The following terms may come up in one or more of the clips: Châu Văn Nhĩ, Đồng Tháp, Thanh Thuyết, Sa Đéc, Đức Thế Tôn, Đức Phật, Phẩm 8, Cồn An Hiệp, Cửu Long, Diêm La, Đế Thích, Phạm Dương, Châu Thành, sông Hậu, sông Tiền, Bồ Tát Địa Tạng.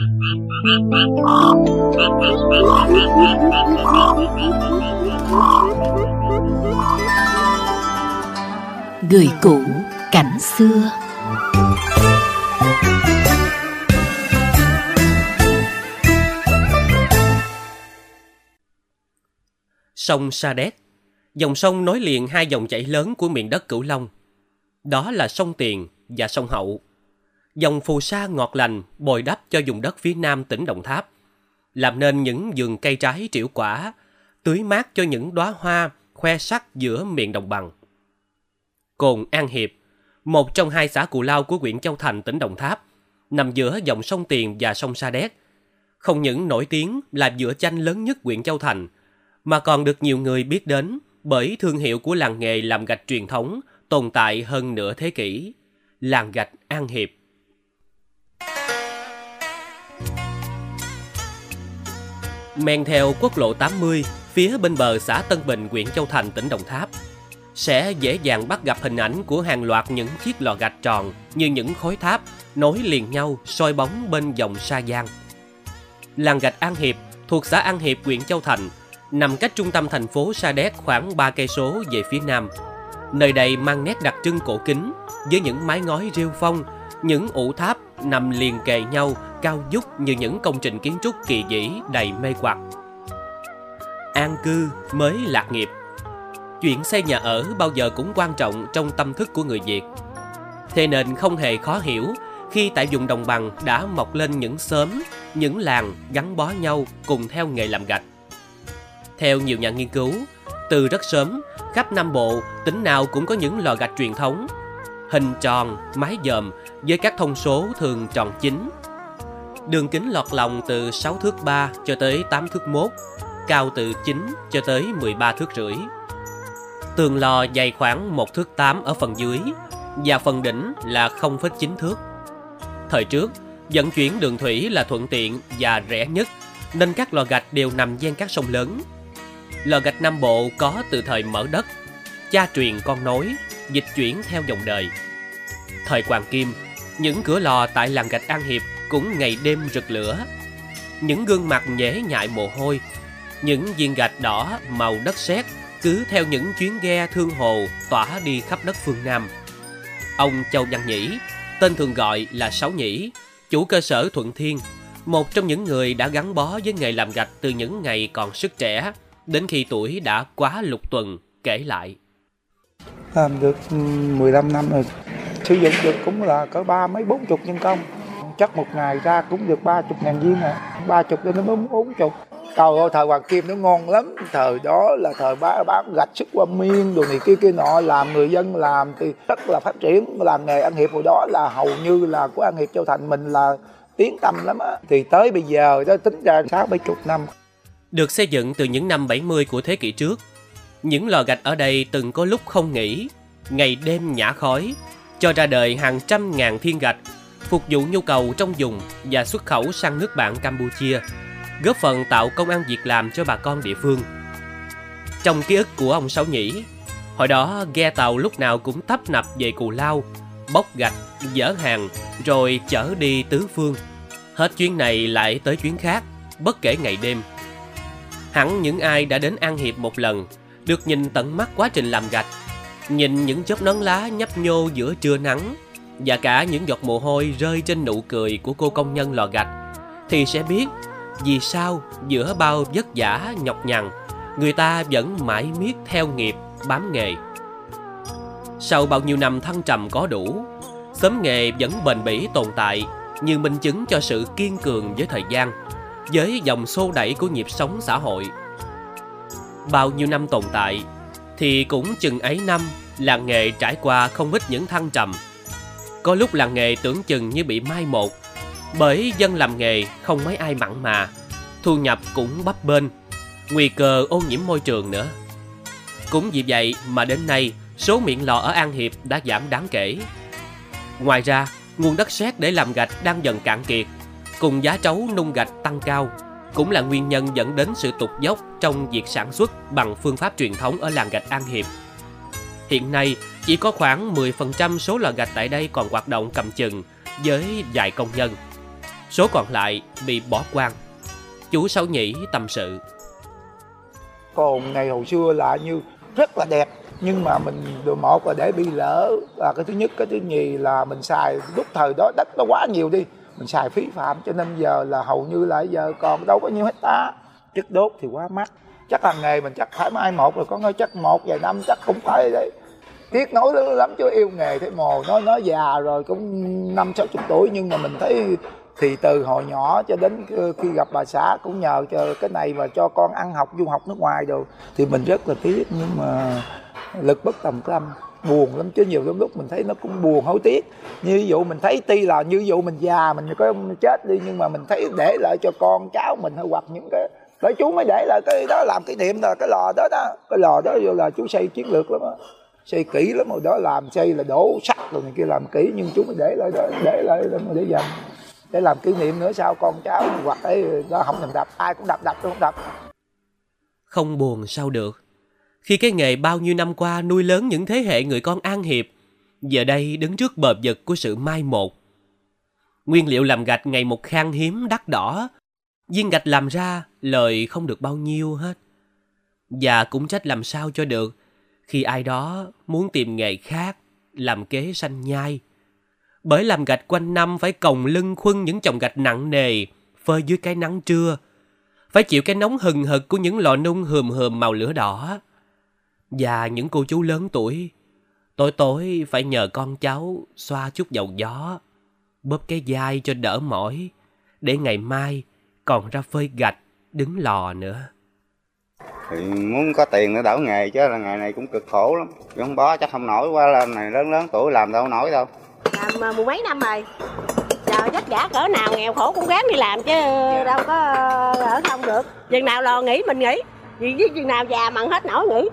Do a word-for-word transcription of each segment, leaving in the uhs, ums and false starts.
Người cũ cảnh xưa. Sông Sa Đéc, dòng sông nối liền hai dòng chảy lớn của miền đất Cửu Long, đó là sông Tiền và sông Hậu. Dòng phù sa ngọt lành bồi đắp cho vùng đất phía nam tỉnh Đồng Tháp, làm nên những vườn cây trái trĩu quả, tưới mát cho những đóa hoa khoe sắc giữa miền đồng bằng. Cồn An Hiệp, một trong hai xã Cù Lao của huyện Châu Thành tỉnh Đồng Tháp, nằm giữa dòng sông Tiền và sông Sa Đéc, không những nổi tiếng là vựa chanh lớn nhất huyện Châu Thành, mà còn được nhiều người biết đến bởi thương hiệu của làng nghề làm gạch truyền thống tồn tại hơn nửa thế kỷ, làng gạch An Hiệp. Men theo quốc lộ tám mươi phía bên bờ xã Tân Bình, huyện Châu Thành, tỉnh Đồng Tháp, sẽ dễ dàng bắt gặp hình ảnh của hàng loạt những chiếc lò gạch tròn như những khối tháp nối liền nhau soi bóng bên dòng Sa Giang. Làng gạch An Hiệp thuộc xã An Hiệp, huyện Châu Thành, nằm cách trung tâm thành phố Sa Đéc khoảng ba cây số về phía nam. Nơi đây mang nét đặc trưng cổ kính với những mái ngói rêu phong, những ụ tháp nằm liền kề nhau cao vút như những công trình kiến trúc kỳ vĩ đầy mê hoặc. An cư mới lạc nghiệp. Chuyện xây nhà ở bao giờ cũng quan trọng trong tâm thức của người Việt. Thế nên không hề khó hiểu khi tại vùng đồng bằng đã mọc lên những xóm, những làng gắn bó nhau cùng theo nghề làm gạch. Theo nhiều nhà nghiên cứu, từ rất sớm, khắp Nam Bộ, tỉnh nào cũng có những lò gạch truyền thống, hình tròn, mái dòm với các thông số thường tròn chính. Đường kính lọt lòng từ sáu thước ba cho tới tám thước một, cao từ chín cho tới mười ba thước rưỡi. Tường lò dày khoảng một thước tám ở phần dưới và phần đỉnh là không phẩy chín thước. Thời trước, vận chuyển đường thủy là thuận tiện và rẻ nhất nên các lò gạch đều nằm ven các sông lớn. Lò gạch Nam Bộ có từ thời mở đất, cha truyền con nối, dịch chuyển theo dòng đời. Thời Hoàng Kim, những cửa lò tại làng gạch An Hiệp cũng ngày đêm rực lửa. Những gương mặt nhễ nhại mồ hôi, những viên gạch đỏ màu đất sét cứ theo những chuyến ghe thương hồ tỏa đi khắp đất phương Nam. Ông Châu Văn Nhĩ, tên thường gọi là Sáu Nhĩ, chủ cơ sở Thuận Thiên, một trong những người đã gắn bó với nghề làm gạch từ những ngày còn sức trẻ đến khi tuổi đã quá lục tuần, kể lại. Làm được mười lăm năm rồi, sử dụng được cũng là cỡ ba mấy bốn chục nhân công. Chắc một ngày ra cũng được ba chục ngàn viên rồi, ba chục đến bốn chục. Trời ơi, thời Hoàng Kim nó ngon lắm, thời đó là thời bá bán gạch sức qua miên, đồ này kia kia nọ, làm người dân làm thì rất là phát triển. Làng nghề An Hiệp hồi đó là hầu như là của An Hiệp Châu Thành mình là tiếng tăm lắm á, thì tới bây giờ đó tính ra sáu bảy chục năm. Được xây dựng từ những năm bảy mươi của thế kỷ trước, những lò gạch ở đây từng có lúc không nghỉ, ngày đêm nhả khói, cho ra đời hàng trăm ngàn thiên gạch, phục vụ nhu cầu trong vùng và xuất khẩu sang nước bạn Campuchia, góp phần tạo công ăn việc làm cho bà con địa phương. Trong ký ức của ông Sáu Nhĩ, hồi đó ghe tàu lúc nào cũng tấp nập về Cù Lao, bốc gạch, dỡ hàng, rồi chở đi tứ phương. Hết chuyến này lại tới chuyến khác, bất kể ngày đêm. Hẳn những ai đã đến An Hiệp một lần, được nhìn tận mắt quá trình làm gạch, nhìn những chớp nón lá nhấp nhô giữa trưa nắng, và cả những giọt mồ hôi rơi trên nụ cười của cô công nhân lò gạch, thì sẽ biết vì sao giữa bao vất vả nhọc nhằn, người ta vẫn mãi miết theo nghiệp bám nghề. Sau bao nhiêu năm thăng trầm có đủ, xóm nghề vẫn bền bỉ tồn tại như minh chứng cho sự kiên cường với thời gian, với dòng xô đẩy của nhịp sống xã hội. Bao nhiêu năm tồn tại thì cũng chừng ấy năm, làng nghề trải qua không ít những thăng trầm. Có lúc làng nghề tưởng chừng như bị mai một, bởi dân làm nghề không mấy ai mặn mà, thu nhập cũng bấp bênh, nguy cơ ô nhiễm môi trường nữa. Cũng vì vậy mà đến nay, số miệng lò ở An Hiệp đã giảm đáng kể. Ngoài ra, nguồn đất sét để làm gạch đang dần cạn kiệt, cùng giá trấu nung gạch tăng cao, cũng là nguyên nhân dẫn đến sự tụt dốc trong việc sản xuất bằng phương pháp truyền thống ở làng gạch An Hiệp. Hiện nay, chỉ có khoảng mười phần trăm số lò gạch tại đây còn hoạt động cầm chừng với vài công nhân. số còn lại bị bỏ quang. Chú Sáu Nhĩ tâm sự. Cồn này hồi xưa là như rất là đẹp, nhưng mà mình đồ một là để bị lỡ, và cái thứ nhất, cái thứ nhì là mình xài lúc thời đó đất nó quá nhiều đi, mình xài phí phạm, cho nên giờ là hầu như là giờ còn đâu có nhiêu hectare. Chất đốt thì quá mắc, chắc là nghề mình chắc phải mai một rồi, có nói chắc một vài năm chắc cũng phải đấy. Tiếc nói lắm chứ yêu nghề thế mồ, nói nói già rồi cũng năm sáu chục tuổi, nhưng mà mình thấy thì từ hồi nhỏ cho đến khi gặp bà xã cũng nhờ cho cái này mà cho con ăn học du học nước ngoài rồi thì mình rất là tiếc, nhưng mà lực bất tòng tâm, buồn lắm chứ. Nhiều lắm lúc mình thấy nó cũng buồn hối tiếc, như ví dụ mình thấy tuy là như ví dụ mình già mình có chết đi, nhưng mà mình thấy để lại cho con cháu mình hay hoặc những cái để chú mới để lại cái đó làm kỷ niệm, là cái lò đó đó cái lò đó vô là chú xây chiến lược lắm đó. Xây kỹ lắm rồi đó, làm xây là đổ sắt rồi này kia làm kỹ, nhưng chú mới để lại đó, để lại để dành để làm kỷ niệm nữa, sao con cháu hoặc ấy nó không thèm đập, ai cũng đập đập nó không đập. Không buồn sao được, khi cái nghề bao nhiêu năm qua nuôi lớn những thế hệ người con An Hiệp giờ đây đứng trước bợp vực của sự mai một. Nguyên liệu làm gạch ngày một khan hiếm đắt đỏ, viên gạch làm ra lời không được bao nhiêu hết. Và cũng trách làm sao cho được khi ai đó muốn tìm nghề khác làm kế sanh nhai, bởi làm gạch quanh năm phải còng lưng khuân những chồng gạch nặng nề phơi dưới cái nắng trưa, phải chịu cái nóng hừng hực của những lò nung hườm hườm màu lửa đỏ. Và những cô chú lớn tuổi tối tối phải nhờ con cháu xoa chút dầu gió, bóp cái vai cho đỡ mỏi, để ngày mai còn ra phơi gạch đứng lò nữa. Thì muốn có tiền để đỡ nghề, chứ là nghề này cũng cực khổ lắm, không bó chắc không nổi, quá lên này lớn lớn tuổi làm đâu nổi đâu. Làm mười mấy năm rồi, trời vất vả cỡ nào nghèo khổ cũng gắng đi làm chứ đâu có ở không được. Chừng nào lò nghỉ mình nghỉ, vì chừng nào già mặn hết nổi nghỉ.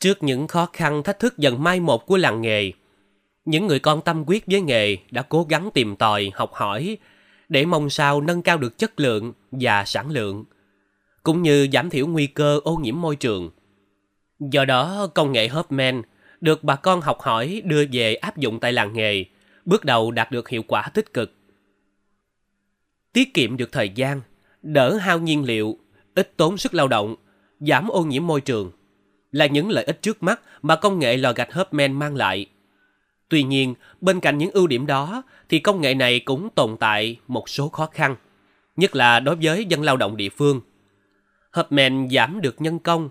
Trước những khó khăn thách thức dần mai một của làng nghề, những người con tâm quyết với nghề đã cố gắng tìm tòi học hỏi để mong sao nâng cao được chất lượng và sản lượng, cũng như giảm thiểu nguy cơ ô nhiễm môi trường. Do đó, công nghệ hớp men được bà con học hỏi đưa về áp dụng tại làng nghề, bước đầu đạt được hiệu quả tích cực. Tiết kiệm được thời gian, đỡ hao nhiên liệu, ít tốn sức lao động, giảm ô nhiễm môi trường là những lợi ích trước mắt mà công nghệ lò gạch hớp men mang lại. Tuy nhiên, bên cạnh những ưu điểm đó thì công nghệ này cũng tồn tại một số khó khăn, nhất là đối với dân lao động địa phương. Hớp men giảm được nhân công,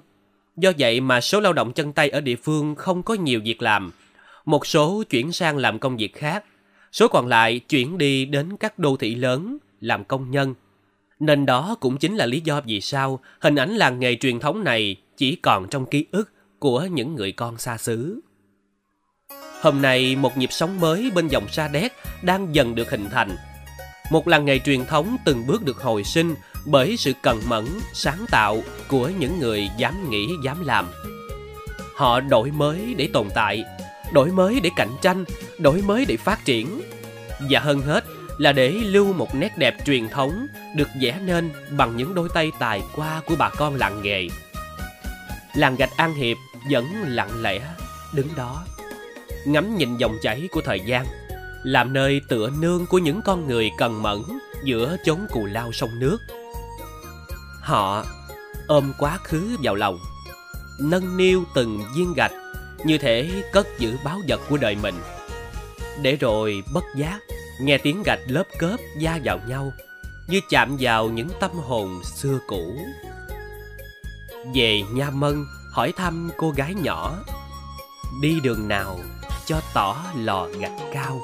do vậy mà số lao động chân tay ở địa phương không có nhiều việc làm. Một số chuyển sang làm công việc khác, số còn lại chuyển đi đến các đô thị lớn làm công nhân. Nên đó cũng chính là lý do vì sao hình ảnh làng nghề truyền thống này chỉ còn trong ký ức của những người con xa xứ. Hôm nay một nhịp sống mới bên dòng Sa Đéc đang dần được hình thành. Một làng nghề truyền thống từng bước được hồi sinh bởi sự cần mẫn, sáng tạo của những người dám nghĩ, dám làm. Họ đổi mới để tồn tại, đổi mới để cạnh tranh, đổi mới để phát triển. Và hơn hết là để lưu một nét đẹp truyền thống được vẽ nên bằng những đôi tay tài qua của bà con làng nghề. Làng gạch An Hiệp vẫn lặng lẽ đứng đó, ngắm nhìn dòng chảy của thời gian, làm nơi tựa nương của những con người cần mẫn giữa chốn cù lao sông nước. Họ ôm quá khứ vào lòng, nâng niu từng viên gạch, như thể cất giữ báu vật của đời mình. Để rồi bất giác nghe tiếng gạch lớp cớp va vào nhau, như chạm vào những tâm hồn xưa cũ. Về nhà Mân hỏi thăm cô gái nhỏ, đi đường nào cho tỏ lò gạch cao.